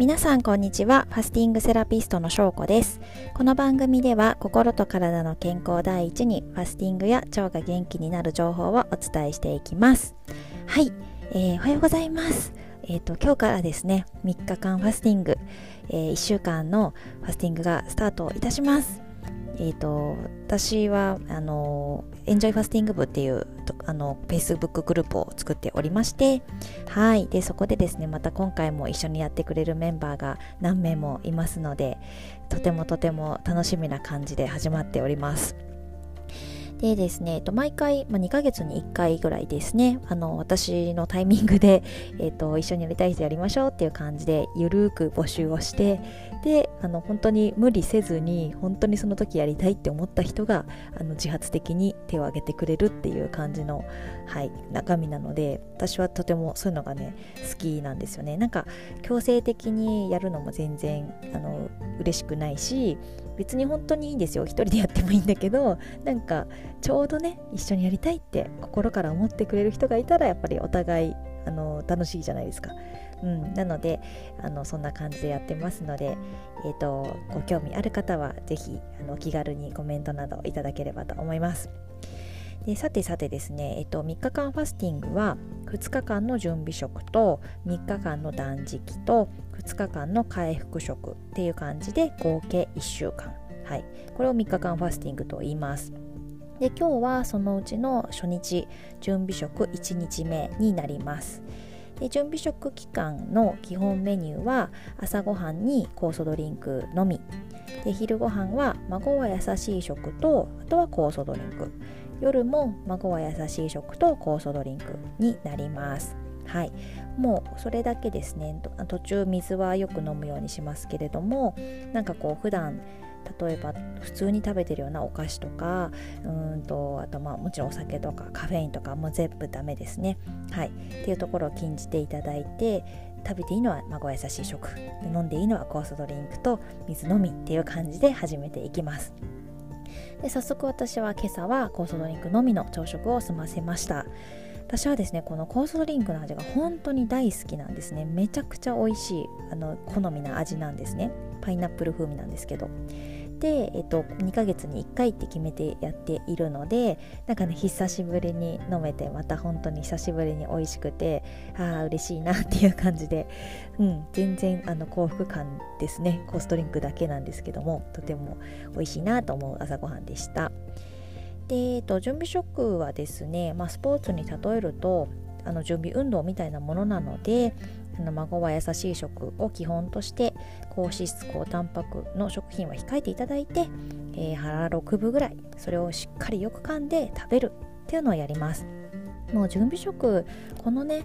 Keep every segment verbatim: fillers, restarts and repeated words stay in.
皆さんこんにちは。ファスティングセラピストの翔子です。この番組では心と体の健康第一にファスティングや腸が元気になる情報をお伝えしていきます。はい、えー、おはようございます。えーと、今日からですねみっかかんファスティング、えー、いっしゅうかんのファスティングがスタートいたします。えーと、私はあのエンジョイファスティング部っていうあの Facebook グループを作っておりまして、はいでそこでですねまた今回も一緒にやってくれるメンバーが何名もいますので、とてもとても楽しみな感じで始まっております。でですね、毎回、まあ、にかげつにいっかいぐらいですね、あの私のタイミングで、えーと、一緒にやりたい人やりましょうっていう感じでゆるーく募集をして、であの本当に無理せずに本当にその時やりたいって思った人があの自発的に手を挙げてくれるっていう感じの、はい、中身なので、私はとてもそういうのがね好きなんですよね。なんか強制的にやるのも全然あの嬉しくないし、別に本当にいいんですよ、一人でやってもいいんだけど、なんかちょうどね一緒にやりたいって心から思ってくれる人がいたらやっぱりお互いあの楽しいじゃないですか、うん、なのであのそんな感じでやってますので、えーと、ご興味ある方はぜひあの気軽にコメントなどいただければと思います。でさてさてですね、えっと、みっかかんファスティングはふつかかんの準備食とみっかかんの断食とふつかかんの回復食っていう感じで合計いっしゅうかん、はい、これをみっかかんファスティングと言います。で今日はそのうちの初日準備食いちにちめになります。で準備食期間の基本メニューは朝ごはんに酵素ドリンクのみで、昼ごはんは孫は優しい食とあとは酵素ドリンク、夜も孫は優しい食と酵素ドリンクになります。はい、もうそれだけですね。途中水はよく飲むようにしますけれども、なんかこう普段例えば普通に食べてるようなお菓子とか、うーんとあとまあもちろんお酒とかカフェインとかも全部ダメですね。はい、っていうところを禁じていただいて、食べていいのは孫は優しい食、飲んでいいのは酵素ドリンクと水のみっていう感じで始めていきます。で早速私は今朝は酵素ドリンクのみの朝食を済ませました。私はですねこの酵素ドリンクの味が本当に大好きなんですね。めちゃくちゃ美味しいあの好みな味なんですね。パイナップル風味なんですけど、で、えっと、にかげつにいっかいって決めてやっているので、なんかね久しぶりに飲めて、また本当に久しぶりに美味しくて、あー嬉しいなっていう感じで、うん、全然あの幸福感ですね。コーストリンクだけなんですけども、とても美味しいなと思う朝ごはんでした。で、えっと、準備食はですね、まあ、スポーツに例えるとあの準備運動みたいなものなので、孫は優しい食を基本として高脂質高タンパクの食品は控えていただいて、えー、腹ろくぶぐらいそれをしっかりよく噛んで食べるっていうのをやります。もう準備食このね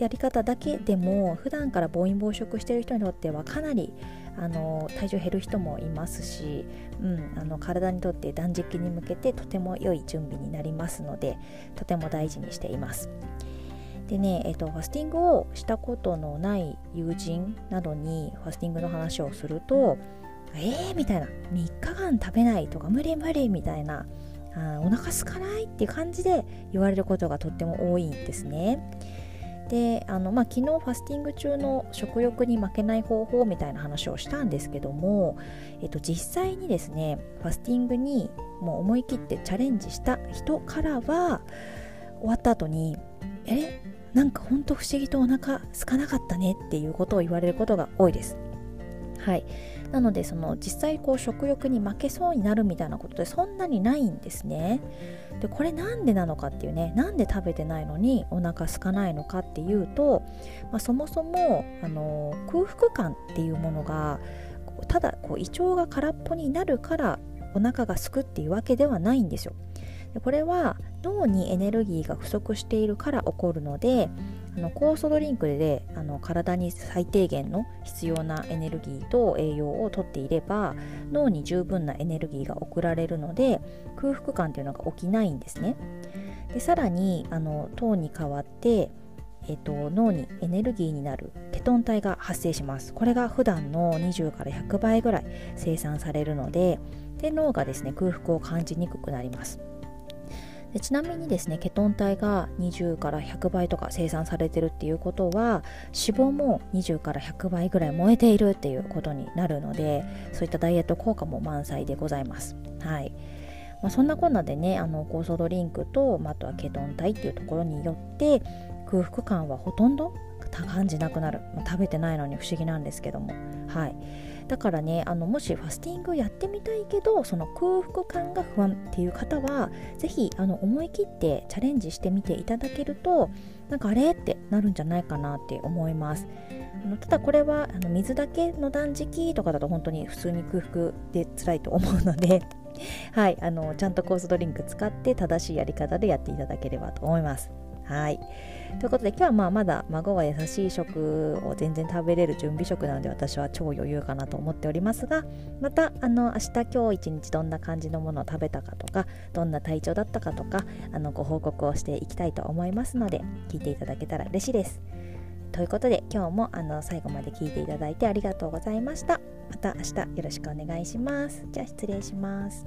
やり方だけでも普段から暴飲暴食している人にとってはかなりあの体重減る人もいますし、うん、あの体にとって断食に向けてとても良い準備になりますので、とても大事にしています。でね、えっと、ファスティングをしたことのない友人などにファスティングの話をすると、えーみたいな、みっかかん食べないとか無理無理みたいな、あお腹すかないっていう感じで言われることがとっても多いんですね。であの、まあ、昨日ファスティング中の食欲に負けない方法みたいな話をしたんですけども、えっと、実際にですねファスティングにもう思い切ってチャレンジした人からは終わった後にえなんかほんと不思議とお腹空かなかったねっていうことを言われることが多いです。はい、なのでその実際こう食欲に負けそうになるみたいなことでそんなにないんですね。でこれなんでなのかっていうね、なんで食べてないのにお腹空かないのかっていうと、まあ、そもそもあの空腹感っていうものがただこう胃腸が空っぽになるからお腹が空くっていうわけではないんですよ。これは脳にエネルギーが不足しているから起こるので、あの酵素ドリンクであの体に最低限の必要なエネルギーと栄養をとっていれば脳に十分なエネルギーが送られるので空腹感というのが起きないんですね。でさらにあの糖に代わって、えっと、脳にエネルギーになるケトン体が発生します。これが普段のにじゅうからひゃくばいぐらい生産されるの で, で脳がですね空腹を感じにくくなります。でちなみにですね、ケトン体がにじゅうからひゃくばいとか生産されてるっていうことは、脂肪もにじゅうからひゃくばいぐらい燃えているっていうことになるので、そういったダイエット効果も満載でございます。はい、まあ、そんなこんなでね、あの酵素ドリンクと、まあ、あとはケトン体っていうところによって空腹感はほとんど感じなくなる、まあ、食べてないのに不思議なんですけども、はい、だからね、あのもしファスティングやってみたいけどその空腹感が不安っていう方はぜひあの思い切ってチャレンジしてみていただけると、なんかあれってなるんじゃないかなって思います。あのただこれはあの水だけの断食とかだと本当に普通に空腹で辛いと思うのではい、あのちゃんと酵素ドリンク使って正しいやり方でやっていただければと思います。はい、ということで今日はまあまだ孫は優しい食を全然食べれる準備食なので私は超余裕かなと思っておりますが、またあの明日今日一日どんな感じのものを食べたかとかどんな体調だったかとかあのご報告をしていきたいと思いますので聞いていただけたら嬉しいです。ということで今日もあの最後まで聞いていただいてありがとうございました。また明日よろしくお願いします。じゃあ失礼します。